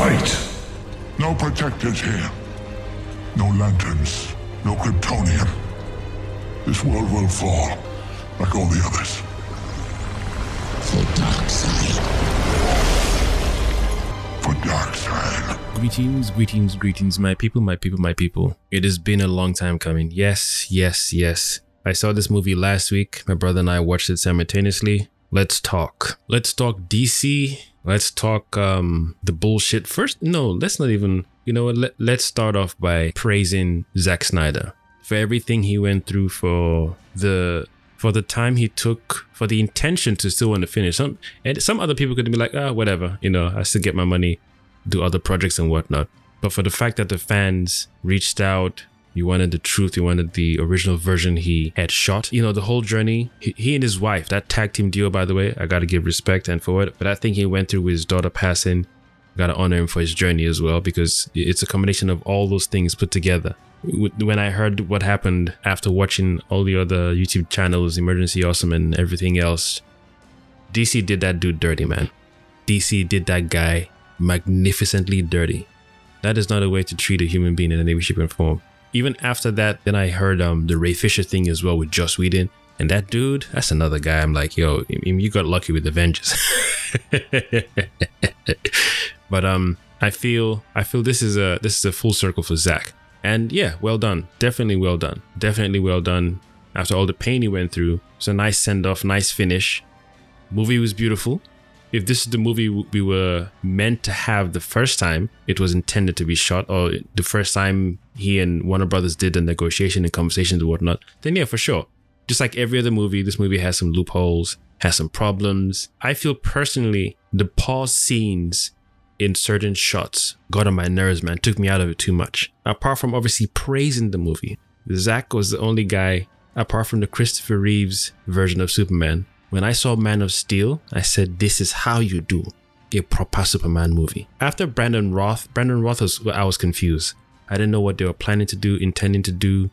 Fight! No protectors here. No lanterns. No Kryptonium. This world will fall, like all the others. For Darkseid. For Darkseid. Greetings, greetings, greetings, my people, my people, my people. It has been a long time coming. Yes, yes, yes. I saw this movie last week. My brother and I watched it simultaneously. Let's talk. Let's talk DC. Let's talk the bullshit first. No, let's not even, you know what? Let's start off by praising Zack Snyder for everything he went through, for the time he took, for the intention to still want to finish. Some other people could be like, whatever, you know, I still get my money, do other projects and whatnot. But for the fact that the fans reached out, you wanted the truth, you wanted the original version he had shot. You know, the whole journey, he and his wife, that tag team deal, by the way, I gotta give respect and for it. But I think he went through with his daughter passing. Gotta honor him for his journey as well, because it's a combination of all those things put together. When I heard what happened after watching all the other YouTube channels, Emergency Awesome and everything else, DC did that dude dirty, man. DC did that guy magnificently dirty. That is not a way to treat a human being in any way, shape, and form. Even after that, then I heard the Ray Fisher thing as well with Joss Whedon. And that dude, that's another guy. I'm like, yo, you got lucky with the vengeance. But I feel this is a full circle for Zack. And yeah, well done. Definitely well done. Definitely well done. After all the pain he went through, it's a nice send-off, nice finish. Movie was beautiful. If this is the movie we were meant to have the first time it was intended to be shot, or the first time he and Warner Brothers did the negotiation and conversations and whatnot, then yeah, for sure. Just like every other movie, this movie has some loopholes, has some problems. I feel personally the pause scenes in certain shots got on my nerves, man. Took me out of it too much. Apart from obviously praising the movie, Zack was the only guy, apart from the Christopher Reeves version of Superman. When I saw Man of Steel, I said, this is how you do a proper Superman movie. After Brandon Roth, I was confused. I didn't know what they were planning to do, intending to do.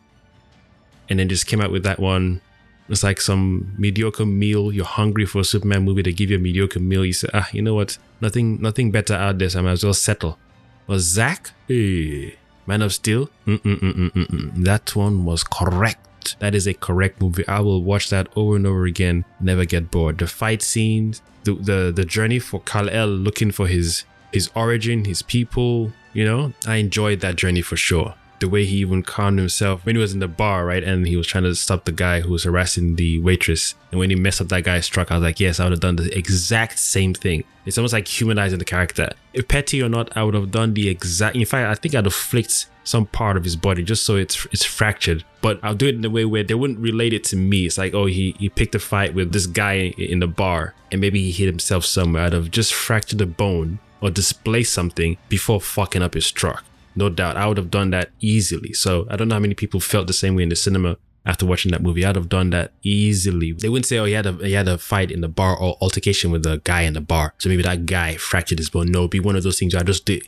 And then just came out with that one. It's like some mediocre meal. You're hungry for a Superman movie. They give you a mediocre meal. You say, you know what? Nothing better out there. So I might as well settle. But Zack, Man of Steel, that one was correct. That is a correct movie. I will watch that over and over again. Never get bored. The fight scenes, the journey for Kal-El, looking for his origin, his people. You know, I enjoyed that journey for sure. The way he even calmed himself when he was in the bar, right? And he was trying to stop the guy who was harassing the waitress. And when he messed up that guy's truck, I was like, yes, I would have done the exact same thing. It's almost like humanizing the character. If petty or not, I would have done the exact... In fact, I think I'd have flicked some part of his body just so it's fractured. But I'll do it in a way where they wouldn't relate it to me. It's like, oh, he picked a fight with this guy in the bar. And maybe he hit himself somewhere. I'd have just fractured a bone or displaced something before fucking up his truck. No doubt, I would have done that easily. So I don't know how many people felt the same way in the cinema after watching that movie. I'd have done that easily. They wouldn't say, oh, he had a fight in the bar or altercation with a guy in the bar, so maybe that guy fractured his bone. No, it'd be one of those things where I just do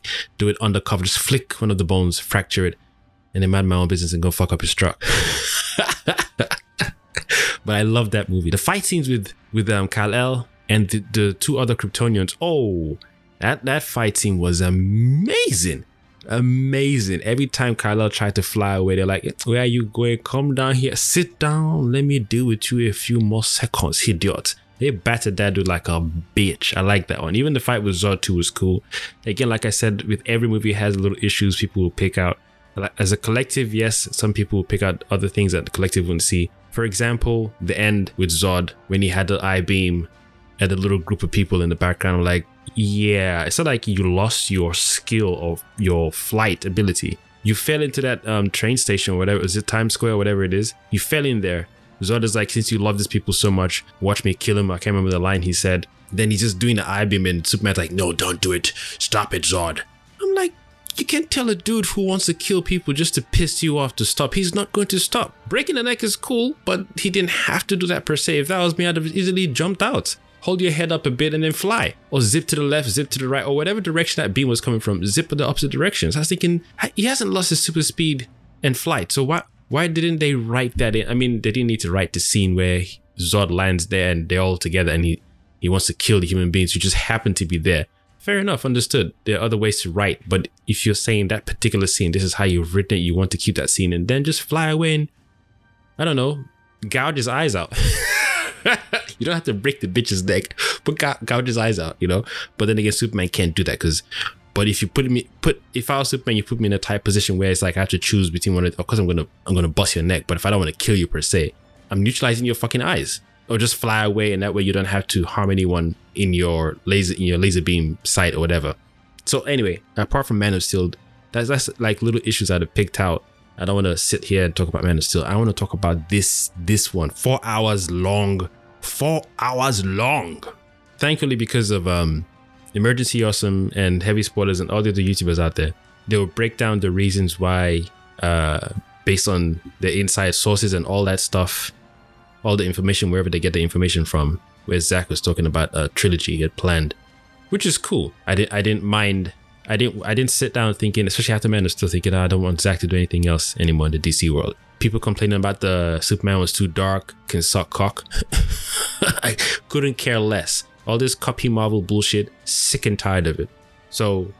it undercover, just flick one of the bones, fracture it, and then mind my own business and go fuck up his truck. But I love that movie. The fight scenes with Kal-El and the two other Kryptonians. Oh, that fight scene was amazing. Amazing. Every time Kylo tried to fly away, they're like, where are you going? Come down here. Sit down. Let me deal with you a few more seconds, idiot. They battered that dude like a bitch. I like that one. Even the fight with Zod 2 was cool. Again, like I said, with every movie it has little issues people will pick out. As a collective, yes, some people will pick out other things that the collective wouldn't see. For example, the end with Zod when he had the I-beam at a little group of people in the background. I'm like, yeah, it's not like you lost your skill or your flight ability. You fell into that train station or whatever. Is it Times Square or whatever it is? You fell in there. Zod is like, since you love these people so much, watch me kill him. I can't remember the line he said. Then he's just doing the I-beam and Superman's like, no, don't do it. Stop it, Zod. I'm like, you can't tell a dude who wants to kill people just to piss you off to stop. He's not going to stop. Breaking the neck is cool, but he didn't have to do that per se. If that was me, I'd have easily jumped out. Hold your head up a bit and then fly, or zip to the left, zip to the right, or whatever direction that beam was coming from, zip in the opposite directions. I was thinking, he hasn't lost his super speed and flight, so why didn't they write that in? I mean, they didn't need to write the scene where Zod lands there and they're all together and he wants to kill the human beings who just happen to be there. fair enough, understood. There are other ways to write, but if you're saying that particular scene, this is how you've written it, you want to keep that scene, and then just fly away and, I don't know, gouge his eyes out. You don't have to break the bitch's neck, but gouge his eyes out, you know? But then again, Superman can't do that because... But if you if I was Superman, you put me in a tight position where it's like I have to choose between one. Of course, I'm gonna bust your neck. But if I don't want to kill you per se, I'm neutralizing your fucking eyes, or just fly away, and that way you don't have to harm anyone in your laser beam sight or whatever. So anyway, apart from Man of Steel, that's like little issues I'd have picked out. I don't want to sit here and talk about Man of Steel. I want to talk about this one, 4 hours long, 4 hours long. Thankfully, because of Emergency Awesome and Heavy Spoilers and all the other YouTubers out there, they will break down the reasons why, based on the inside sources and all that stuff, all the information, wherever they get the information from, where Zach was talking about a trilogy he had planned, which is cool. I didn't sit down thinking, especially after Man of Steel, thinking, I don't want Zach to do anything else anymore in the DC world. People complaining about the Superman was too dark, can suck cock. I couldn't care less. All this copy Marvel bullshit, sick and tired of it. So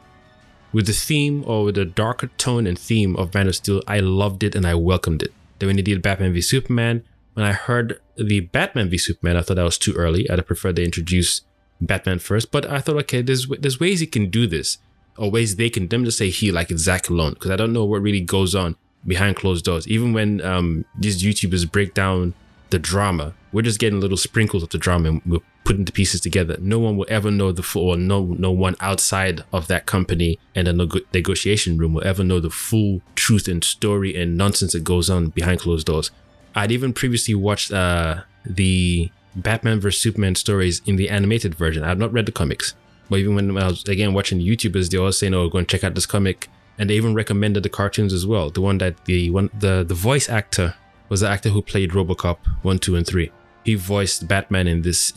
with the theme, or with the darker tone and theme of Man of Steel, I loved it and I welcomed it. Then when they did Batman v Superman, when I heard the Batman v Superman, I thought that was too early. I'd have preferred they introduce Batman first. But I thought, okay, there's ways he can do this, or ways they can, them to say he, like it's Zach alone, because I don't know what really goes on behind closed doors. Even when these YouTubers break down the drama, we're just getting little sprinkles of the drama and we're putting the pieces together. No one will ever know the full, or no one outside of that company and the negotiation room will ever know the full truth and story and nonsense that goes on behind closed doors. I'd even previously watched the Batman vs Superman stories in the animated version. I've not read the comics, but even when I was again watching YouTubers, they always say, "No, go and check out this comic," and they even recommended the cartoons as well. The one that the voice actor was the actor who played Robocop 1, 2, and 3. He voiced Batman in this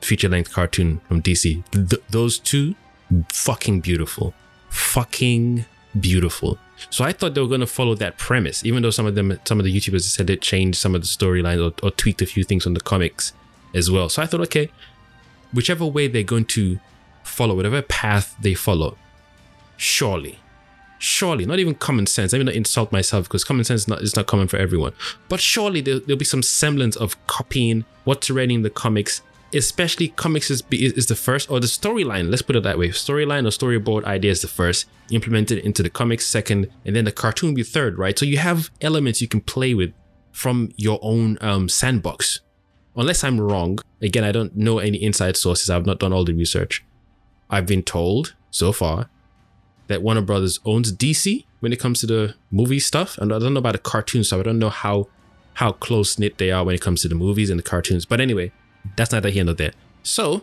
feature-length cartoon from DC. Those two, fucking beautiful. Fucking beautiful. So I thought they were going to follow that premise, even though some of the YouTubers said they changed some of the storylines or tweaked a few things on the comics as well. So I thought, okay, whichever way they're going to follow, whatever path they follow, surely, not even common sense. Let me not insult myself, because common sense is not common for everyone. But surely there'll be some semblance of copying what's already in the comics, especially comics is the first, or the storyline. Let's put it that way. Storyline or storyboard idea is the first, implemented into the comics second, and then the cartoon will be third, right? So you have elements you can play with from your own sandbox. Unless I'm wrong. Again, I don't know any inside sources. I've not done all the research. I've been told so far that Warner Brothers owns DC when it comes to the movie stuff. And I don't know about the cartoon stuff. I don't know how close-knit they are when it comes to the movies and the cartoons. But anyway, that's neither here nor there. So,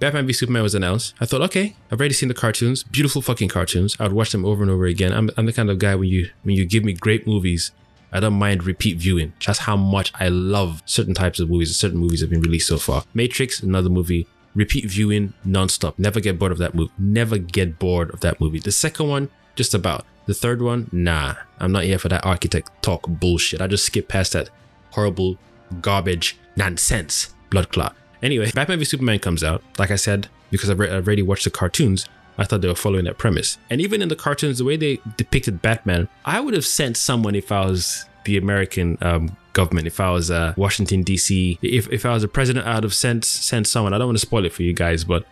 Batman v Superman was announced. I thought, okay, I've already seen the cartoons. Beautiful fucking cartoons. I would watch them over and over again. I'm the kind of guy, when you give me great movies, I don't mind repeat viewing. That's how much I love certain types of movies. Certain movies have been released so far. Matrix, another movie. Repeat viewing non-stop. Never get bored of that movie. The second one, just about. The third one, nah. I'm not here for that architect talk bullshit. I just skip past that horrible garbage nonsense blood clot. Anyway, Batman v Superman comes out. Like I said, because I've already watched the cartoons, I thought they were following that premise. And even in the cartoons, the way they depicted Batman, I would have sent someone, if I was the American government, if I was Washington DC, if I was a president, I would have sent someone. I don't want to spoil it for you guys, but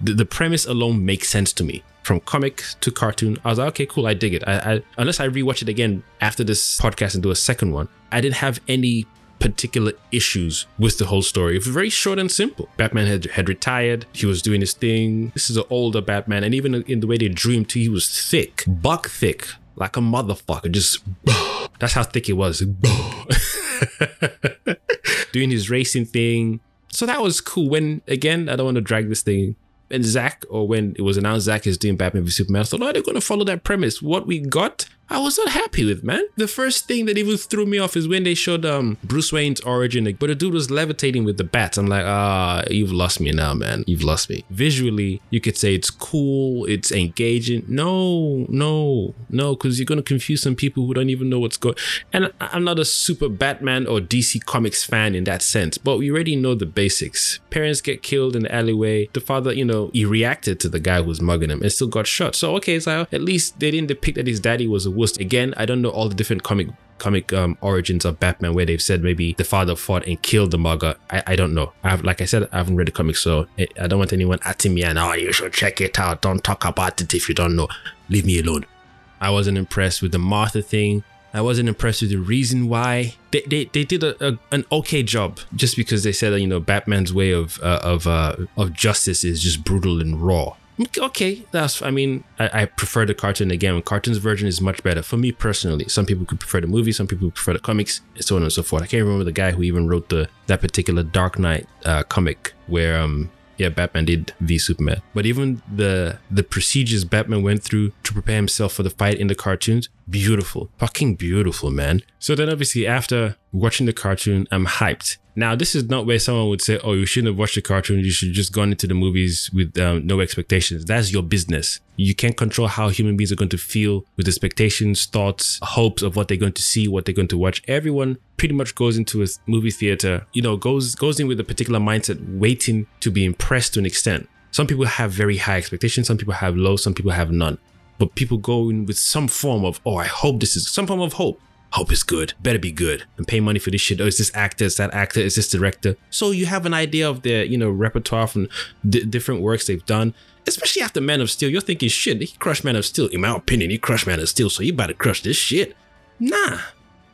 the premise alone makes sense to me. From comic to cartoon, I was like, okay, cool, I dig it. I unless I rewatch it again after this podcast and do a second one, I didn't have any particular issues with the whole story. It was very short and simple. Batman had retired. He was doing his thing. This is an older Batman, and even in the way they drew him too, he was thick, buck thick, like a motherfucker. Just that's how thick he was. Doing his racing thing. So that was cool. When, again, I don't want to drag this thing, and Zach, or when it was announced Zach is doing Batman v Superman, I thought, oh, they're going to follow that premise. What we got I was not happy with, man. The first thing that even threw me off is when they showed Bruce Wayne's origin, but the dude was levitating with the bats. I'm like, you've lost me now, man. You've lost me. Visually, you could say it's cool, it's engaging. No, because you're going to confuse some people who don't even know what's going on. And I'm not a super Batman or DC Comics fan in that sense, but we already know the basics. Parents get killed in the alleyway. The father, he reacted to the guy who was mugging him and still got shot. So, okay, so at least they didn't depict that his daddy was a wuss. Again, I don't know all the different comic origins of Batman where they've said maybe the father fought and killed the mugger. I don't know. I haven't read the comics, so I don't want anyone atting me and, you should check it out. Don't talk about it if you don't know. Leave me alone. I wasn't impressed with the Martha thing. I wasn't impressed with the reason why. They did an okay job just because they said that, Batman's way of justice is just brutal and raw. Okay, I prefer the cartoon. Again, cartoon's version is much better for me personally. Some people could prefer the movie, some people prefer the comics, and so on and so forth. I can't remember the guy who even wrote that particular Dark Knight comic where Batman did v Superman. But even the procedures Batman went through to prepare himself for the fight in the cartoons, beautiful, fucking beautiful, man. So then obviously after watching the cartoon, I'm hyped. Now, this is not where someone would say, you shouldn't have watched the cartoon. You should have just gone into the movies with no expectations. That's your business. You can't control how human beings are going to feel with expectations, thoughts, hopes of what they're going to see, what they're going to watch. Everyone pretty much goes into a movie theater, goes in with a particular mindset, waiting to be impressed to an extent. Some people have very high expectations. Some people have low. Some people have none. But people go in with some form of, I hope this is some form of hope. Hope is good. Better be good. And pay money for this shit. Is this actor? Is that actor? Is this director? So you have an idea of their, repertoire from different works they've done. Especially after Man of Steel, you're thinking, shit, he crushed Man of Steel. In my opinion, he crushed Man of Steel, so you better crush this shit. Nah.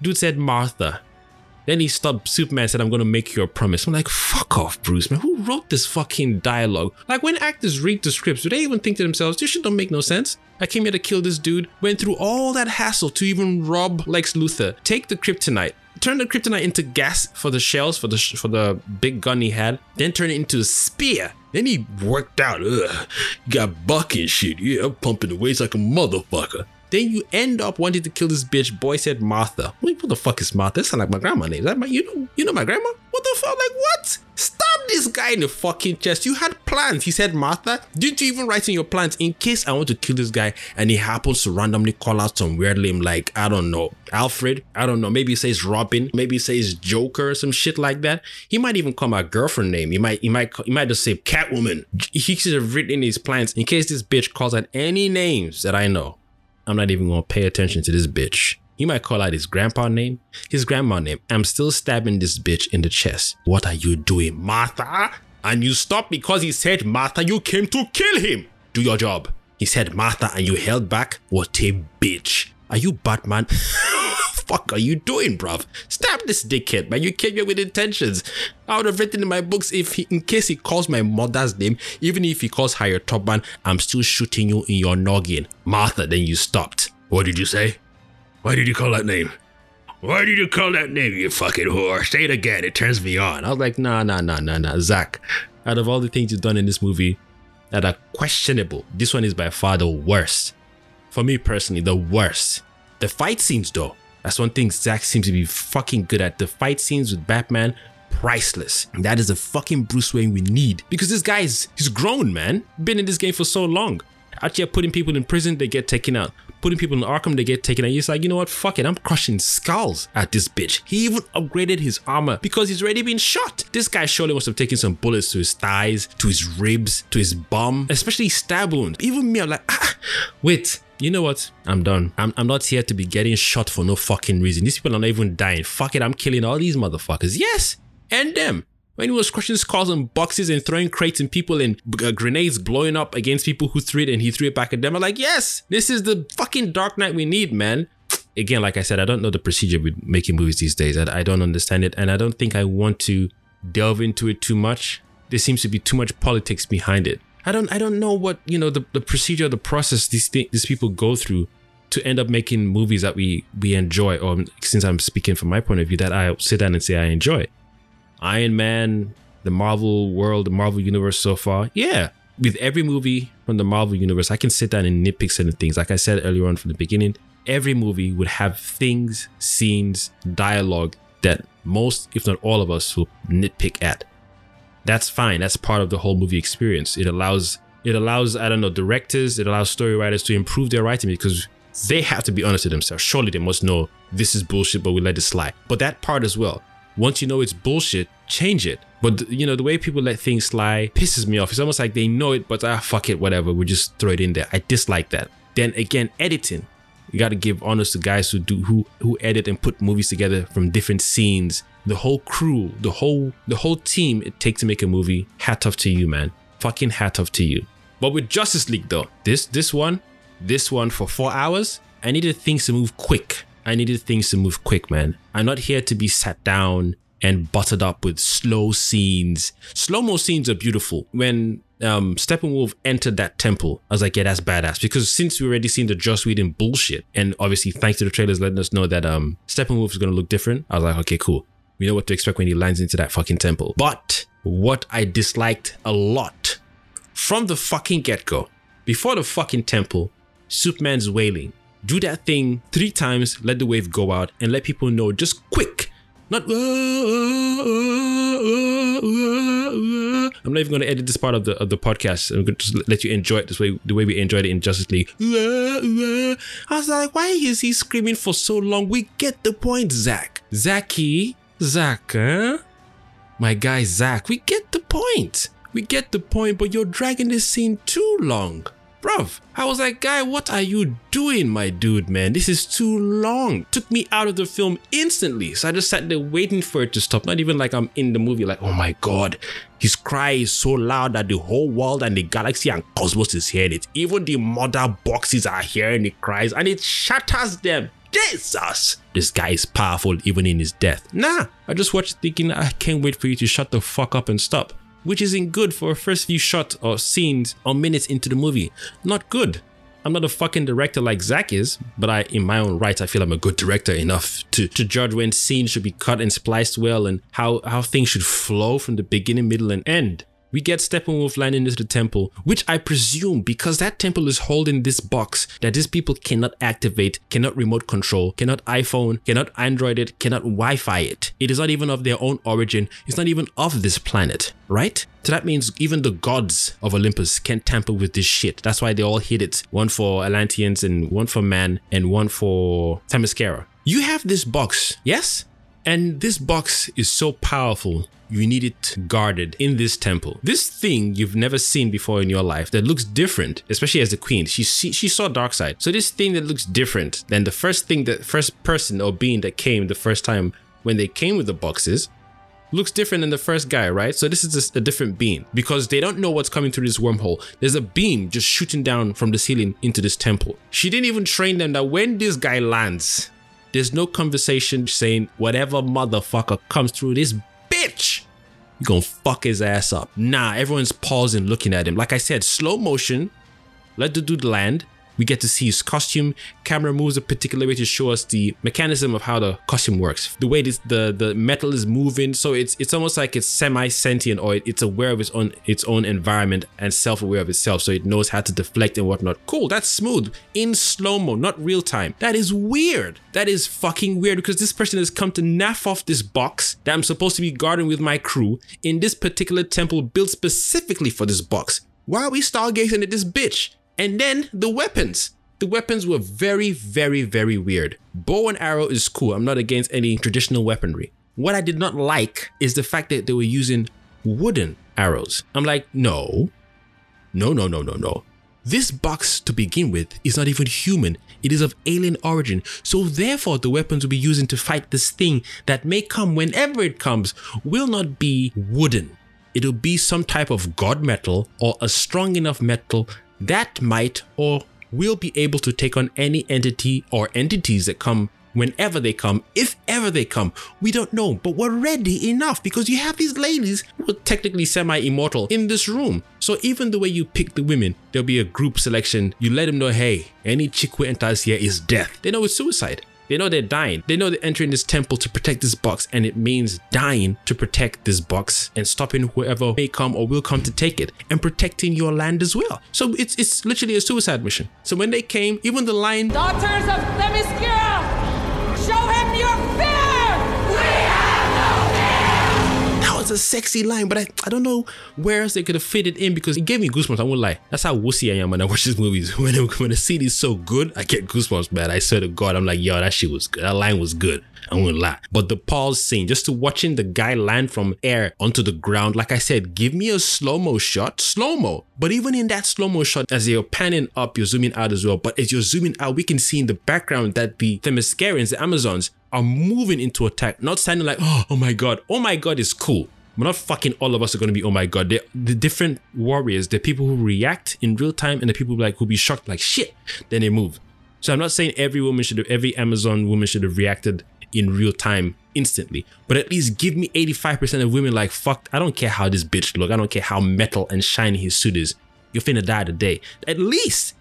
Dude said Martha. Then he stopped Superman and said, I'm going to make you a promise. I'm like, fuck off, Bruce, man. Who wrote this fucking dialogue? Like, when actors read the scripts, do they even think to themselves, this shit don't make no sense? I came here to kill this dude, went through all that hassle to even rob Lex Luthor, take the kryptonite, turn the kryptonite into gas for the shells, for the big gun he had, then turn it into a spear. Then he worked out, got buck and shit. Yeah, I'm pumping the weights like a motherfucker. Then you end up wanting to kill this bitch. Boy said Martha. Wait, what the fuck is Martha? That sounds like my grandma name. Is that you know my grandma? What the fuck? Like, what? Stab this guy in the fucking chest. You had plans. He said Martha. Didn't you even write in your plans, in case I want to kill this guy and he happens to randomly call out some weird name, like, I don't know, Alfred. I don't know. Maybe he says Robin. Maybe he says Joker or some shit like that. He might even call my girlfriend name. He might just say Catwoman. He should have written in his plans, in case this bitch calls out any names that I know, I'm not even going to pay attention to this bitch. He might call out his grandpa name, his grandma name. I'm still stabbing this bitch in the chest. What are you doing, Martha? And you stopped because he said, Martha, you came to kill him. Do your job. He said, Martha, and you held back. What a bitch. Are you Batman? Fuck are you doing, bruv? Stab this dickhead, man. You came here with intentions. I would have written in my books, in case he calls my mother's name, even if he calls her your top man, I'm still shooting you in your noggin. Martha, then you stopped. What did you say? Why did you call that name? Why did you call that name, you fucking whore? Say it again, it turns me on. I was like, nah, Zack. Out of all the things you've done in this movie that are questionable, this one is by far the worst. For me personally, the worst. The fight scenes, though. That's one thing Zack seems to be fucking good at. The fight scenes with Batman, priceless. And that is the fucking Bruce Wayne we need. Because this guy he's grown, man. Been in this game for so long. Out here putting people in prison, they get taken out. Putting people in Arkham, they get taken out. He's like, you know what? Fuck it. I'm crushing skulls at this bitch. He even upgraded his armor because he's already been shot. This guy surely must have taken some bullets to his thighs, to his ribs, to his bum, especially stab wound. Even me, I'm like, wait. You know what? I'm done. I'm not here to be getting shot for no fucking reason. These people are not even dying. Fuck it. I'm killing all these motherfuckers. Yes. End them. When he was crushing skulls and boxes and throwing crates and people and grenades blowing up against people who threw it and he threw it back at them. I'm like, yes, this is the fucking Dark Knight we need, man. Again, like I said, I don't know the procedure with making movies these days. I don't understand it. And I don't think I want to delve into it too much. There seems to be too much politics behind it. I don't know what, the procedure, the process these people go through to end up making movies that we enjoy, or since I'm speaking from my point of view, that I sit down and say I enjoy. Iron Man, the Marvel world, the Marvel universe so far. Yeah, with every movie from the Marvel universe, I can sit down and nitpick certain things. Like I said earlier on from the beginning, every movie would have things, scenes, dialogue that most, if not all of us, will nitpick at. That's fine. That's part of the whole movie experience. It allows, I don't know, directors, it allows story writers to improve their writing because they have to be honest with themselves. Surely they must know this is bullshit, but we let it slide. But that part as well. Once you know it's bullshit, change it. But you know, the way people let things slide pisses me off. It's almost like they know it, but fuck it, whatever. We just throw it in there. I dislike that. Then again, editing. You got to give honors to guys who edit and put movies together from different scenes. The whole crew, the whole team it takes to make a movie. Hat off to you, man. Fucking hat off to you. But with Justice League though, this one for 4 hours, I needed things to move quick. Man. I'm not here to be sat down and buttered up with slow scenes. Slow-mo scenes are beautiful. When Steppenwolf entered that temple, I was like, yeah, that's badass. Because since we already seen the Joss Whedon bullshit, and obviously thanks to the trailers letting us know that Steppenwolf is going to look different, I was like, okay, cool. We know what to expect when he lands into that fucking temple. But what I disliked a lot from the fucking get-go, before the fucking temple, Superman's wailing. Do that thing 3 times, let the wave go out, and let people know just quick. Not, I'm not even going to edit this part of the podcast. I'm going to just let you enjoy it this way, the way we enjoyed it in Justice League. I was like, why is he screaming for so long? We get the point, Zack. Zack, huh? My guy, Zack, we get the point. But you're dragging this scene too long. Bruv, I was like, guy, what are you doing, my dude, man? This is too long. Took me out of the film instantly. So I just sat there waiting for it to stop. Not even like I'm in the movie like, oh my God, his cry is so loud that the whole world and the galaxy and cosmos is hearing it. Even the mother boxes are hearing the cries and it shatters them. Jesus, this guy is powerful even in his death. Nah, I just watched it thinking, I can't wait for you to shut the fuck up and stop. Which isn't good for a first few shots or scenes or minutes into the movie. Not good. I'm not a fucking director like Zack is, but I, in my own right, I feel I'm a good director enough to judge when scenes should be cut and spliced well and how things should flow from the beginning, middle, and end. We get Steppenwolf landing into the temple, which I presume because that temple is holding this box that these people cannot activate, cannot remote control, cannot iPhone, cannot Android it, cannot Wi-Fi it. It is not even of their own origin. It's not even of this planet, right? So that means even the gods of Olympus can't tamper with this shit. That's why they all hid it. One for Atlanteans and one for man and one for Themyscira. You have this box, yes? And this box is so powerful, you need it guarded in this temple. This thing you've never seen before in your life that looks different, especially as the queen, she saw Darkseid. So this thing that looks different than the first person or being that came the first time when they came with the boxes looks different than the first guy, right? So this is just a different being because they don't know what's coming through this wormhole. There's a beam just shooting down from the ceiling into this temple. She didn't even train them that when this guy lands, there's no conversation saying whatever motherfucker comes through this bitch, you're gonna fuck his ass up. Nah, everyone's pausing looking at him. Like I said, slow motion, let the dude land. We get to see his costume. Camera moves a particular way to show us the mechanism of how the costume works. The way the metal is moving. So it's almost like it's semi-sentient or it's aware of its own environment and self-aware of itself. So it knows how to deflect and whatnot. Cool, that's smooth. In slow-mo, not real time. That is weird. That is fucking weird because this person has come to naff off this box that I'm supposed to be guarding with my crew in this particular temple built specifically for this box. Why are we stargazing at this bitch? And then the weapons. The weapons were very, very, very weird. Bow and arrow is cool. I'm not against any traditional weaponry. What I did not like is the fact that they were using wooden arrows. I'm like, no. This box to begin with is not even human. It is of alien origin. So therefore, the weapons we'll be using to fight this thing that may come whenever it comes will not be wooden. It'll be some type of god metal or a strong enough metal that might or will be able to take on any entity or entities that come whenever they come, if ever they come. We don't know, but we're ready enough because you have these ladies who are technically semi-immortal in this room. So even the way you pick the women, there'll be a group selection. You let them know, hey, any chick who enters here is death. They know it's suicide. They know they're dying. They know they're entering this temple to protect this box, and it means dying to protect this box and stopping whoever may come or will come to take it, and protecting your land as well. So it's literally a suicide mission. So when they came, even the line, "Daughters of Themyscira, show him your fear! We have no fear!" That was a sexy line, but I don't know where else they could have fitted in, because it gave me goosebumps. I won't lie. That's how wussy I am when I watch these movies. When a scene is so good, I get goosebumps, man. I swear to God, I'm like, yo, that shit was good. That line was good. I won't lie. But the pause scene, just to watching the guy land from air onto the ground, like I said, give me a slow-mo shot. Slow-mo. But even in that slow-mo shot, as you're panning up, you're zooming out as well. But as you're zooming out, we can see in the background that the Themyscirans, the Amazons, are moving into attack, not standing like, oh my God. Oh my God is cool. But not fucking all of us are going to be, oh my God. They're the different warriors, the people who react in real time, and the people who be shocked like shit. Then they move. So I'm not saying every Amazon woman should have reacted in real time instantly, but at least give me 85% of women like, fuck, I don't care how this bitch look, I don't care how metal and shiny his suit is, you're finna die today at least.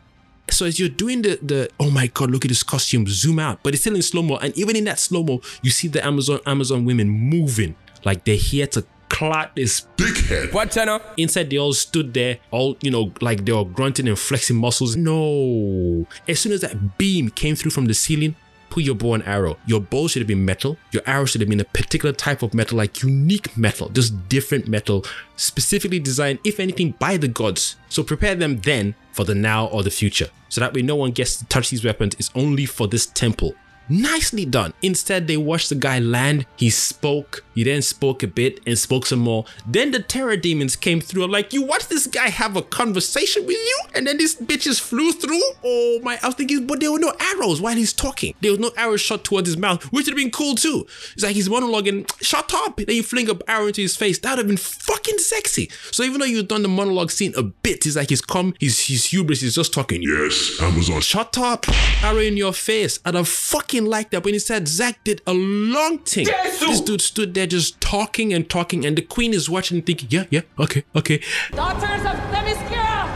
So as you're doing the oh my God, look at this costume, zoom out, but it's still in slow-mo, and even in that slow-mo you see the Amazon women moving like they're here to clot this big head. What channel? Inside they all stood there, all, you know, like they were grunting and flexing muscles. No, as soon as that beam came through from the ceiling, put your bow and arrow. Your bow should have been metal. Your arrow should have been a particular type of metal, like unique metal, just different metal, specifically designed, if anything, by the gods. So prepare them then for the now or the future. So that way no one gets to touch these weapons. It's only for this temple. Nicely done. Instead, they watched the guy land. He spoke. He then spoke a bit and spoke some more. Then the terror demons came through. I'm like, you watch this guy have a conversation with you? And then these bitches flew through? Oh my, I was thinking, but there were no arrows while he's talking. There was no arrow shot towards his mouth, which would have been cool too. It's like he's monologuing, shut up. Then you fling an arrow into his face. That would have been fucking sexy. So even though you've done the monologue scene a bit, it's like he's calm, he's hubris, he's just talking. Yes, Amazon. Shut up. Arrow in your face. I'd have fucking like that. When he said, Zack did a long thing. This dude stood there just talking and talking, and the queen is watching and thinking, yeah, okay. Daughters of Themyscira,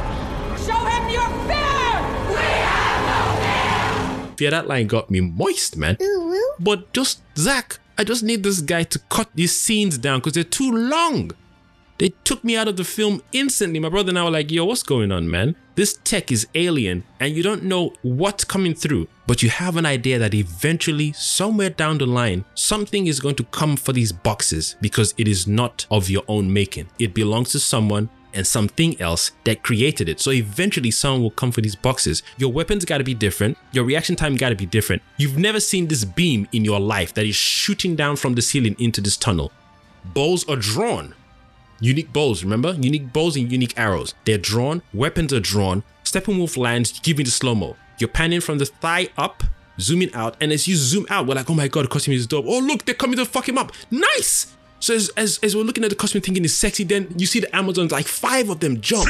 show him your fear! We have no fear! Yeah, that line got me moist, man. Mm-hmm. But just, Zack, I just need this guy to cut these scenes down because they're too long. They took me out of the film instantly. My brother and I were like, yo, what's going on, man? This tech is alien and you don't know what's coming through, but you have an idea that eventually, somewhere down the line, something is going to come for these boxes because it is not of your own making. It belongs to someone and something else that created it. So eventually someone will come for these boxes. Your weapons gotta be different. Your reaction time gotta be different. You've never seen this beam in your life that is shooting down from the ceiling into this tunnel. Bows are drawn. Unique bows, remember? Unique bows and unique arrows. They're drawn. Weapons are drawn. Steppenwolf lands, give me the slow-mo. You're panning from the thigh up, zooming out. And as you zoom out, we're like, oh my God, the costume is dope. Oh, look, they're coming to fuck him up. Nice! So as we're looking at the costume thinking it's sexy, then you see the Amazons, like 5 of them jump.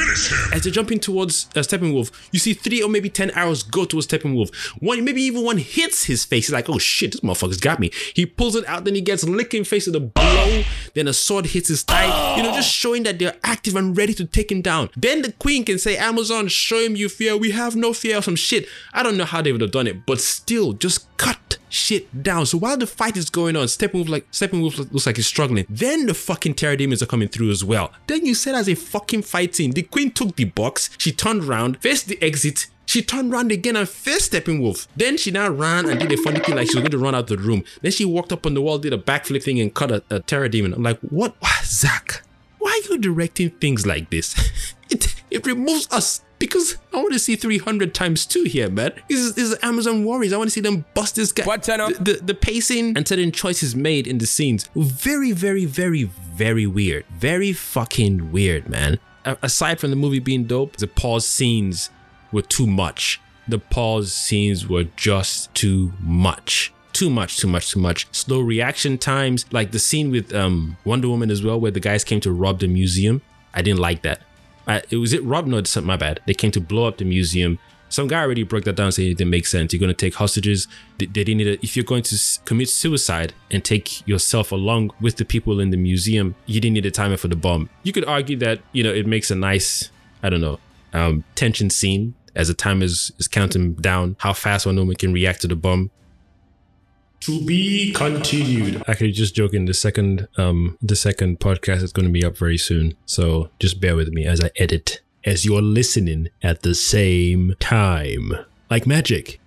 As they're jumping towards Steppenwolf, you see 3 or maybe 10 arrows go towards Steppenwolf. Maybe even one hits his face. He's like, oh shit, this motherfucker's got me. He pulls it out, then he gets licked in the face with a blow. Then a sword hits his thigh. You know, just showing that they're active and ready to take him down. Then the queen can say, Amazon, show him you fear. We have no fear or some shit. I don't know how they would have done it, but still, just cut shit down. So while the fight is going on, Steppenwolf looks like he's struggling. Then the fucking terror demons are coming through as well. Then you said as a fucking fight scene. The queen took the box, she turned around, faced the exit, she turned around again and faced Steppenwolf. Then she now ran and did a funny thing like she was going to run out the room. Then she walked up on the wall, did a backflip thing and cut a terror demon. I'm like, what? Zack, why are you directing things like this? It removes us. Because I want to see 300 times 2 here, man. This is Amazon warriors. I want to see them bust this guy. What channel? The pacing and certain choices made in the scenes. Very, very, very, very weird. Very fucking weird, man. Aside from the movie being dope, the pause scenes were too much. The pause scenes were just too much. Too much. Slow reaction times. Like the scene with Wonder Woman as well, where the guys came to rob the museum. I didn't like that. My bad. They came to blow up the museum. Some guy already broke that down saying it didn't make sense. You're going to take hostages. They didn't need it. If you're going to commit suicide and take yourself along with the people in the museum, you didn't need a timer for the bomb. You could argue that, you know, it makes a nice, I don't know, tension scene as the timer is counting down how fast one woman can react to the bomb. To be continued. Actually, just joking. The second podcast is going to be up very soon. So just bear with me as I edit, as you're listening at the same time. Like magic.